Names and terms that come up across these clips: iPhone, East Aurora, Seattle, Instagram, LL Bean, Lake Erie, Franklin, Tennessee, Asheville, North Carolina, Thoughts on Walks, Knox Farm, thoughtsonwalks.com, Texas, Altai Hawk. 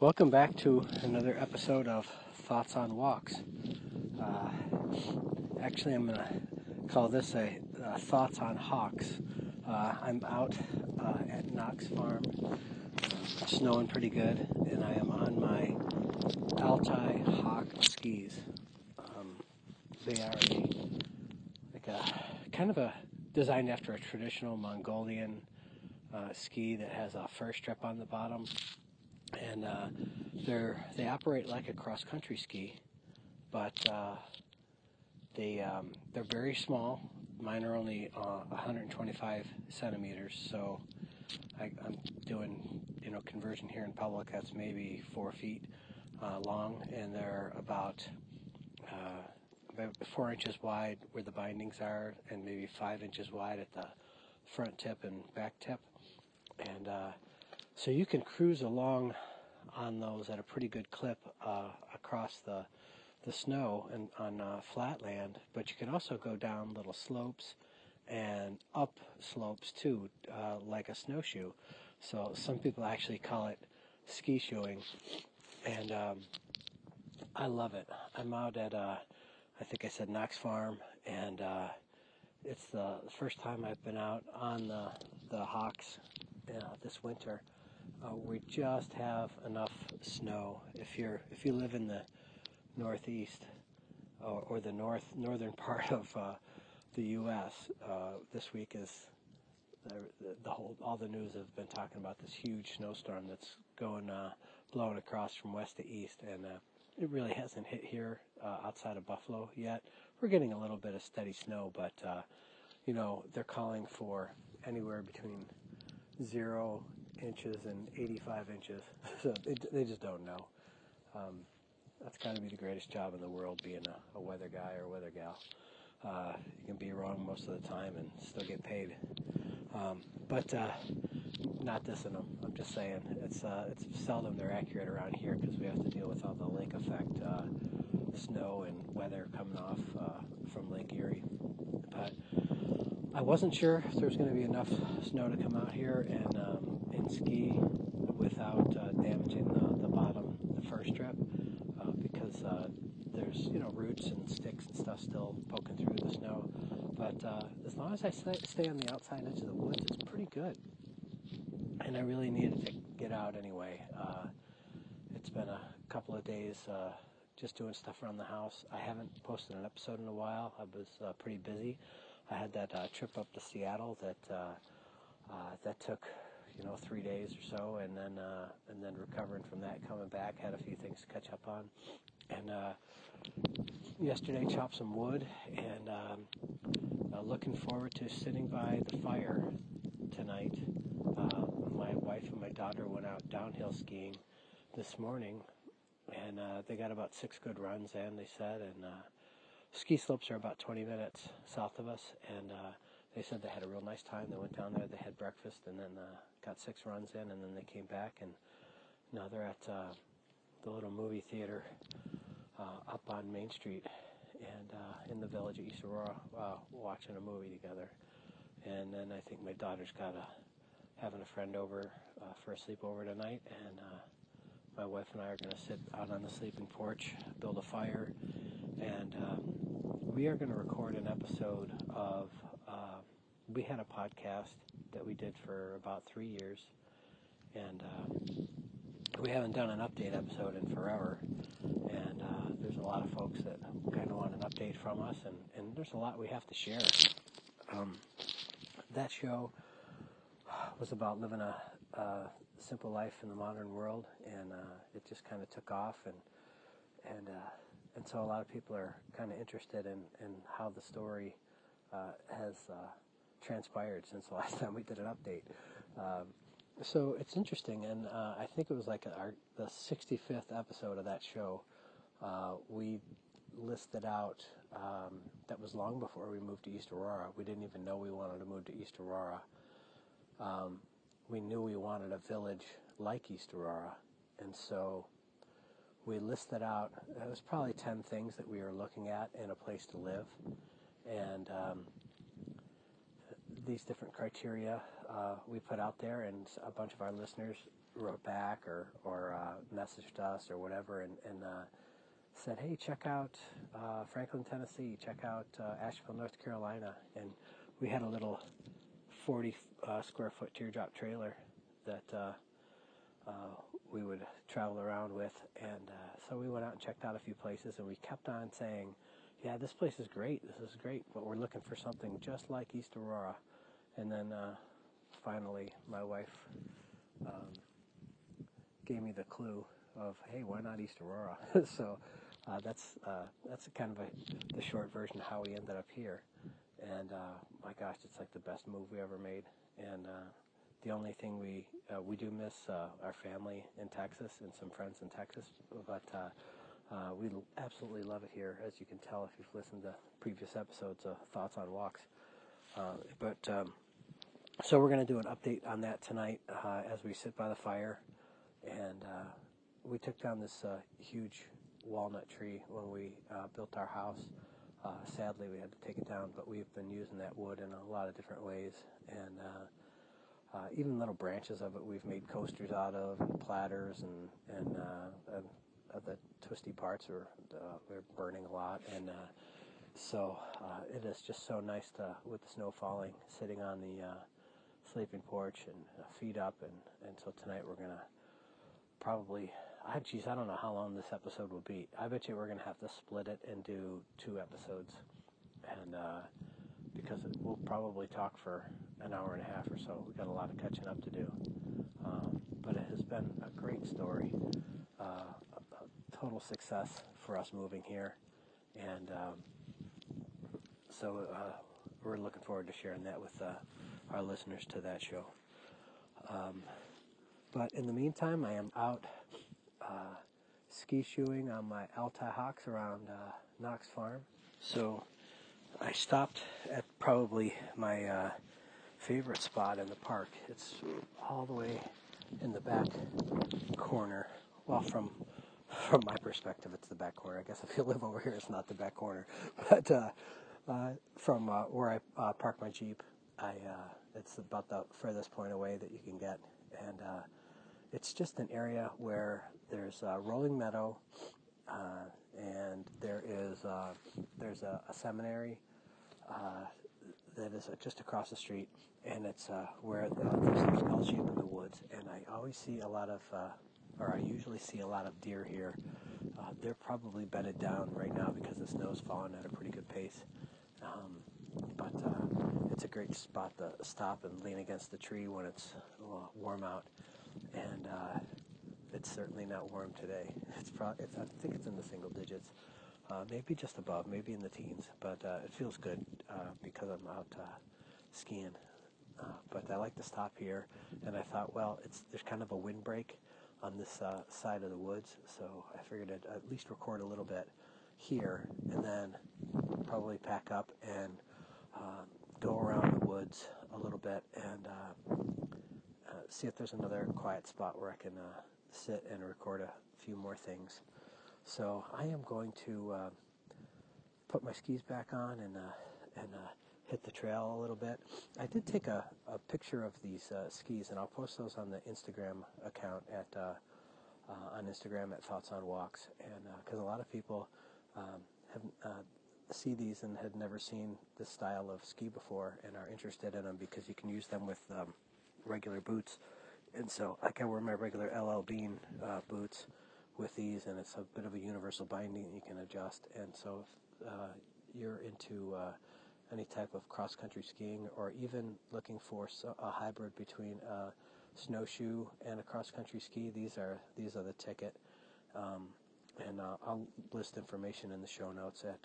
Welcome back to another episode of Thoughts on Walks. Actually, I'm going to call this a Thoughts on Hawks. I'm out at Knox Farm. It's snowing pretty good, and I am on my Altai Hawk skis. They are designed after a traditional Mongolian ski that has a fur strip on the bottom. And they operate like a cross-country ski, but they're very small. Mine are only 125 centimeters, so I'm doing conversion here in public. That's maybe 4 feet long, and they're about 4 inches wide where the bindings are, and maybe 5 inches wide at the front tip and back tip, and so you can cruise along on those at a pretty good clip across the snow and on flat land, but you can also go down little slopes and up slopes too, like a snowshoe. So some people actually call it ski shoeing, and I love it. I'm out at I think I said Knox Farm, and it's the first time I've been out on the Hawks this winter. We just have enough snow. If you live in the northeast or the northern part of the U.S., this week is all the news has been talking about this huge snowstorm that's blowing across from west to east, and it really hasn't hit here outside of Buffalo yet. We're getting a little bit of steady snow, but they're calling for anywhere between 0 inches and 85 inches, so they just don't know. That's got to be the greatest job in the world, being a weather guy or weather gal. You can be wrong most of the time and still get paid. But not dissing them. I'm just saying it's seldom they're accurate around here because we have to deal with all the lake effect snow and weather coming off from Lake Erie. But I wasn't sure if there was going to be enough snow to come out here and ski without damaging the bottom, the fur strip, because there's roots and sticks and stuff still poking through the snow. But as long as I stay on the outside edge of the woods, it's pretty good. And I really needed to get out anyway. It's been a couple of days just doing stuff around the house. I haven't posted an episode in a while. I was pretty busy. I had that trip up to Seattle that that took 3 days or so, and then recovering from that, coming back, had a few things to catch up on, and yesterday chopped some wood, and looking forward to sitting by the fire tonight. My wife and my daughter went out downhill skiing this morning, and they got about 6 good runs in, they said, and ski slopes are about 20 minutes south of us, and they said they had a real nice time. They went down there, they had breakfast, and then got 6 runs in, and then they came back, and now they're at the little movie theater up on Main Street and in the village of East Aurora, watching a movie together. And then I think my daughter's having a friend over for a sleepover tonight, and my wife and I are going to sit out on the sleeping porch, build a fire, and we are going to record an episode of, we had a podcast that we did for about 3 years, and we haven't done an update episode in forever, and there's a lot of folks that kind of want an update from us, and there's a lot we have to share. That show was about living a simple life in the modern world, and it just kind of took off, and so a lot of people are kind of interested in how the story has transpired since the last time we did an update. So it's interesting, and I think it was like the 65th episode of that show. We listed out, that was long before we moved to East Aurora. We didn't even know we wanted to move to East Aurora. We knew we wanted a village like East Aurora, and so we listed out, it was probably 10 things that we were looking at in a place to live, and these different criteria we put out there, and a bunch of our listeners wrote back or messaged us or whatever and said, hey, check out Franklin, Tennessee, check out Asheville, North Carolina. And we had a little 40-square-foot teardrop trailer that we would travel around with. And so we went out and checked out a few places, and we kept on saying, yeah, this place is great, this is great, but we're looking for something just like East Aurora. And then finally my wife gave me the clue of, hey, why not East Aurora? So that's kind of the short version of how we ended up here. And my gosh, it's like the best move we ever made. And the only thing we do miss our family in Texas and some friends in Texas, but we absolutely love it here, as you can tell if you've listened to previous episodes of Thoughts on Walks. So we're going to do an update on that tonight as we sit by the fire. And we took down this huge walnut tree when we built our house. Sadly, we had to take it down, but we've been using that wood in a lot of different ways. And even little branches of it we've made coasters out of, and platters, and the twisty parts were burning a lot, and so it is just so nice to, with the snow falling, sitting on the sleeping porch and feet up, and so tonight we're gonna probably, I don't know how long this episode will be. I bet you we're gonna have to split it and do 2 episodes, and because we'll probably talk for an hour and a half or so. We've got a lot of catching up to do, but it has been a great story. A total success for us moving here, and so we're looking forward to sharing that with our listeners to that show. But in the meantime, I am out ski shoeing on my Altai Hawks around Knox Farm. So I stopped at probably my favorite spot in the park. It's all the way in the back corner. Well, from my perspective, it's the back corner. I guess if you live over here, it's not the back corner. But from where I park my Jeep, I it's about the furthest point away that you can get. And it's just an area where there's rolling meadow, and there's a seminary that is just across the street. And it's where there's an L shape in the woods. And I always see a lot of... I usually see a lot of deer here. They're probably bedded down right now because the snow's falling at a pretty good pace. But it's a great spot to stop and lean against the tree when it's warm out. And it's certainly not warm today. I think it's in the single digits, maybe just above, maybe in the teens. But it feels good because I'm out skiing. But I like to stop here. And I thought, well, there's kind of a windbreak on this side of the woods, so I figured I'd at least record a little bit here, and then probably pack up and go around the woods a little bit and see if there's another quiet spot where I can sit and record a few more things. So I am going to put my skis back on and hit the trail a little bit. I did take a picture of these skis, and I'll post those on the Instagram account on Instagram at Thoughts on Walks, and because a lot of people see these and had never seen this style of ski before and are interested in them because you can use them with regular boots. And so I can wear my regular LL Bean boots with these, and it's a bit of a universal binding that you can adjust. And so if you're into any type of cross-country skiing, or even looking for a hybrid between a snowshoe and a cross-country ski, these are the ticket. And I'll list information in the show notes at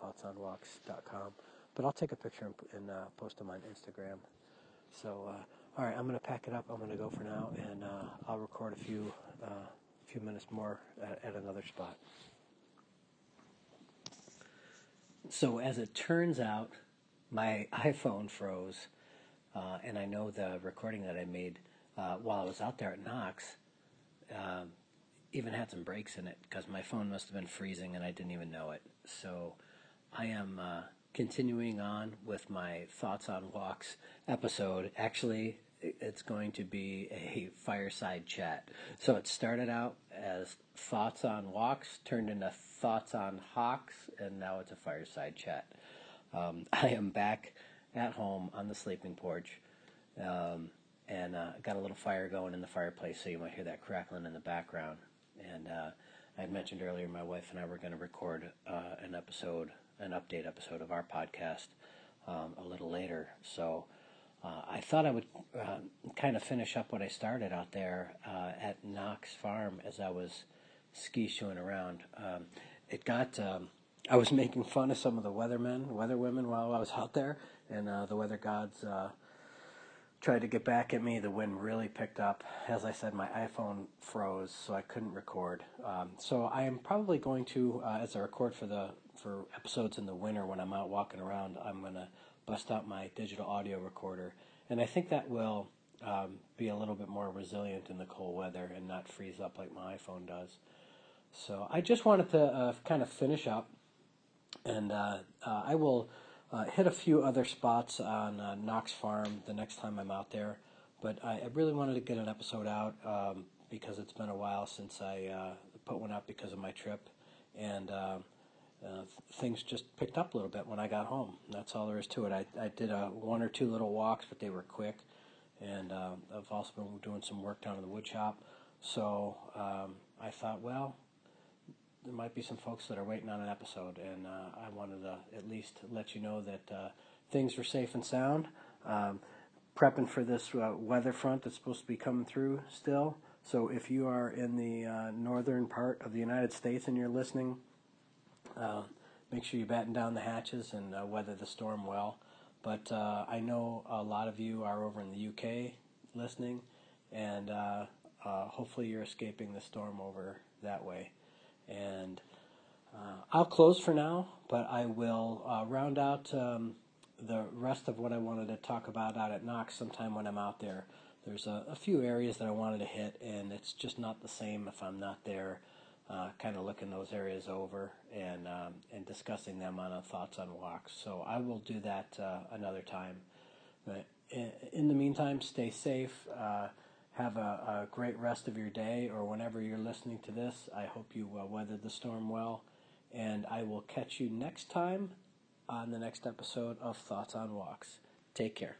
thoughtsonwalks.com. But I'll take a picture and post them on Instagram. So, all right, I'm going to pack it up. I'm going to go for now, and I'll record a few minutes more at another spot. So as it turns out, my iPhone froze, and I know the recording that I made while I was out there at Knox even had some breaks in it because my phone must have been freezing and I didn't even know it. So I am continuing on with my Thoughts on Walks episode. Actually, it's going to be a fireside chat. So it started out as Thoughts on Walks, turned into Thoughts on Hawks, and now it's a fireside chat. I am back at home on the sleeping porch, and got a little fire going in the fireplace, so you might hear that crackling in the background. And I had mentioned earlier my wife and I were going to record an update episode of our podcast a little later. So I thought I would kind of finish up what I started out there at Knox Farm as I was ski-shoeing around. I was making fun of some of the weatherwomen while I was out there, and the weather gods tried to get back at me. The wind really picked up. As I said, my iPhone froze, so I couldn't record. So I am probably going to, as I record for episodes in the winter when I'm out walking around, I'm going to bust out my digital audio recorder. And I think that will be a little bit more resilient in the cold weather and not freeze up like my iPhone does. So I just wanted to kind of finish up, and I will hit a few other spots on Knox Farm the next time I'm out there. But I really wanted to get an episode out because it's been a while since I put one out because of my trip, and things just picked up a little bit when I got home. That's all there is to it. I did one or two little walks, but they were quick, and I've also been doing some work down in the wood shop. So I thought, well, there might be some folks that are waiting on an episode, and I wanted to at least let you know that things were safe and sound, prepping for this weather front that's supposed to be coming through still. So if you are in the northern part of the United States and you're listening, make sure you batten down the hatches and weather the storm well. But I know a lot of you are over in the UK listening, and hopefully you're escaping the storm over that way. And I'll close for now, but I will round out the rest of what I wanted to talk about out at Knox sometime when I'm out there. There's a few areas that I wanted to hit, and it's just not the same if I'm not there, kind of looking those areas over and discussing them on a Thoughts on Walks. So I will do that another time. But in the meantime, stay safe. Have a great rest of your day, or whenever you're listening to this. I hope you weathered the storm well, and I will catch you next time on the next episode of Thoughts on Walks. Take care.